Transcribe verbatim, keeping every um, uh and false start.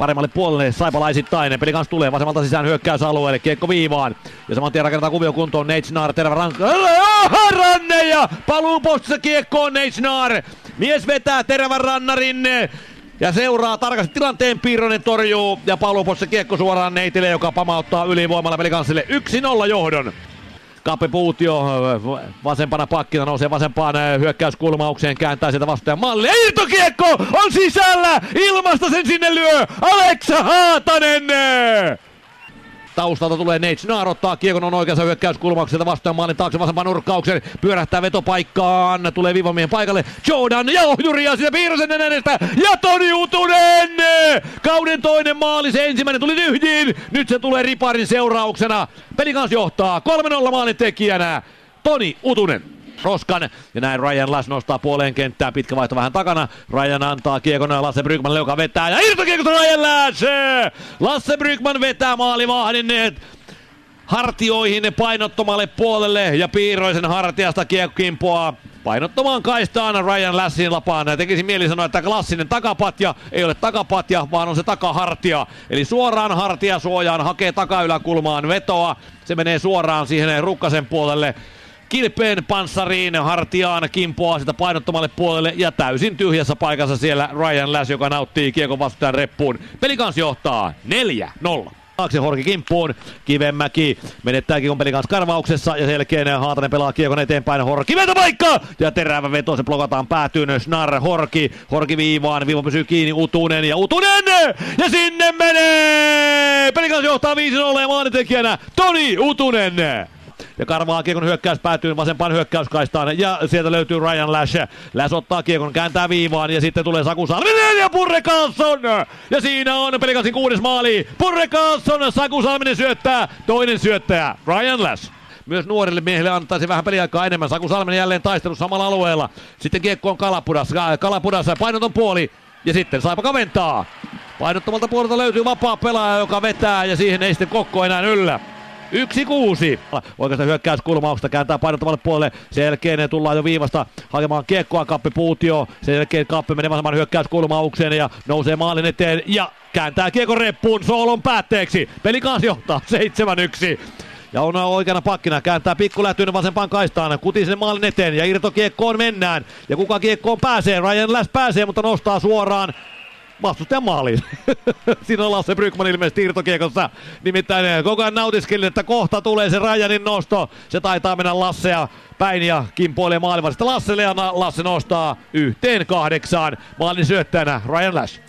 paremmalle puolelle saipalaisittain. Pelicans tulee vasemmalta sisään hyökkäysalueelle. Kiekko viivaan. Ja saman tien rakennetaan kuvio kuntoon. Neitsnar, Terävä ranka. Ranne ja paluu postissa kiekkoon Neitsnar. Mies vetää Terävän rannarin. Ja seuraa tarkasti tilanteen, Piironen torjuu ja pallopossa kiekko suoraan Neitille, joka pamauttaa ylivoimalla Pelicansille yksi nolla johdon. Rape Puutio vasempana pakkina nousee vasempaan hyökkäyskulmaukseen, kääntää sieltä vastustajan malli. Irtokiekko on sisällä, Ilmastasen sinne lyö Aleksa Haatanen! Taustalta tulee Neitsnar, ottaa kiekon on oikeassa hyökkäyskulmaukselta vastustajan maalin taakse vasempaan nurkkaukseen. Pyörähtää vetopaikkaan, tulee viivamiehen paikalle. Jordan ja ohjuri ja sitä Piirosen edestä. Ja Toni Utunen! Kauden toinen maali, se ensimmäinen tuli tyhjiin. Nyt se tulee riparin seurauksena. Pelicans johtaa kolme nolla maalin tekijänä. Toni Utunen. Roskan ja näin Ryan Lasch nostaa puoleen kenttää, pitkä vaihto vähän takana. Ryan antaa kiekon ja Lasse Bryggman leuka vetää ja irtokiekosta Ryan Lasch! Lasse Bryggman vetää maalivahdin hartioihin painottomalle puolelle ja Piiroisen hartiasta kiekko kimpoaa painottomaan kaistaan Ryan Laschin lapaan. Tekisi mieli sanoa, että klassinen takapatja ei ole takapatja, vaan on se takahartia. Eli suoraan hartiasuojaan hakee takayläkulmaan vetoa. Se menee suoraan siihen rukkasen puolelle. Kilpeen panssariin, hartiaan kimpoaa sitä painottomalle puolelle ja täysin tyhjässä paikassa siellä Ryan Lasch, joka nauttii kiekon vastustajan reppuun. Pelicans johtaa neljä nolla. Taakse Horki kimppuun, Kivenmäki menettää kiekon Pelicans karvauksessa ja selkeän Haatanen pelaa kiekon eteenpäin. Horki vetopaikka ja Terävä veto, se blokataan päätyyn. Snar, Horki, Horki viivaan, viiva pysyy kiinni, Utunen ja Utunen ja sinne menee! Pelicans johtaa viisi nolla ja maalintekijänä Toni Utunen. Ja karvaa kiekon hyökkäys päätyy vasempaan hyökkäyskaistaan ja sieltä löytyy Ryan Lasch. Lasch ottaa kiekon, kääntää viivaan ja sitten tulee Saku Salminen ja Burre Karlsson. Ja siinä on Pelicansin kuudes maali. Burre Karlsson, Saku Salminen syöttää, toinen syöttäjä Ryan Lasch. Myös nuorille miehille antaisi vähän peliaikaa enemmän. Saku Salminen jälleen taistelu samalla alueella. Sitten kiekko on Kalapudassa, Kalapudassa painoton puoli ja sitten Saipa kaventaa. Painottomalta puolelta löytyy vapaa pelaaja, joka vetää ja siihen ei sitten Kokko enää yllä. yksi kuusi. Oikeasta hyökkäyskulmauksesta kääntää painottomalle puolelle. Sen jälkeen tullaan jo viivasta hakemaan kiekkoa. Kappe Puutio. Sen jälkeen Kappe menee vasemman hyökkäyskulmaukseen ja nousee maalin eteen ja kääntää kiekon reppuun soolon päätteeksi. Pelicans johtaa seitsemän yksi. Ja on oikeana pakkina. Kääntää pikkulähtyyn vasempaan kaistaan. Kuti sinne maalin eteen ja irtokiekkoon mennään. Ja kuka kiekkoon pääsee? Ryan Lasch pääsee, mutta nostaa suoraan vastustajan maaliin. Siinä on Lasse Bryggman ilmeisesti irtokiekossa. Nimittäin koko ajan nautiskelin, että kohta tulee se Ryanin nosto. Se taitaa mennä Lassea päin ja kimpoilee maalivahdista Lasselle ja Lasse nostaa yhteen kahdeksaan. Maalin syöttäjänä Ryan Lasch.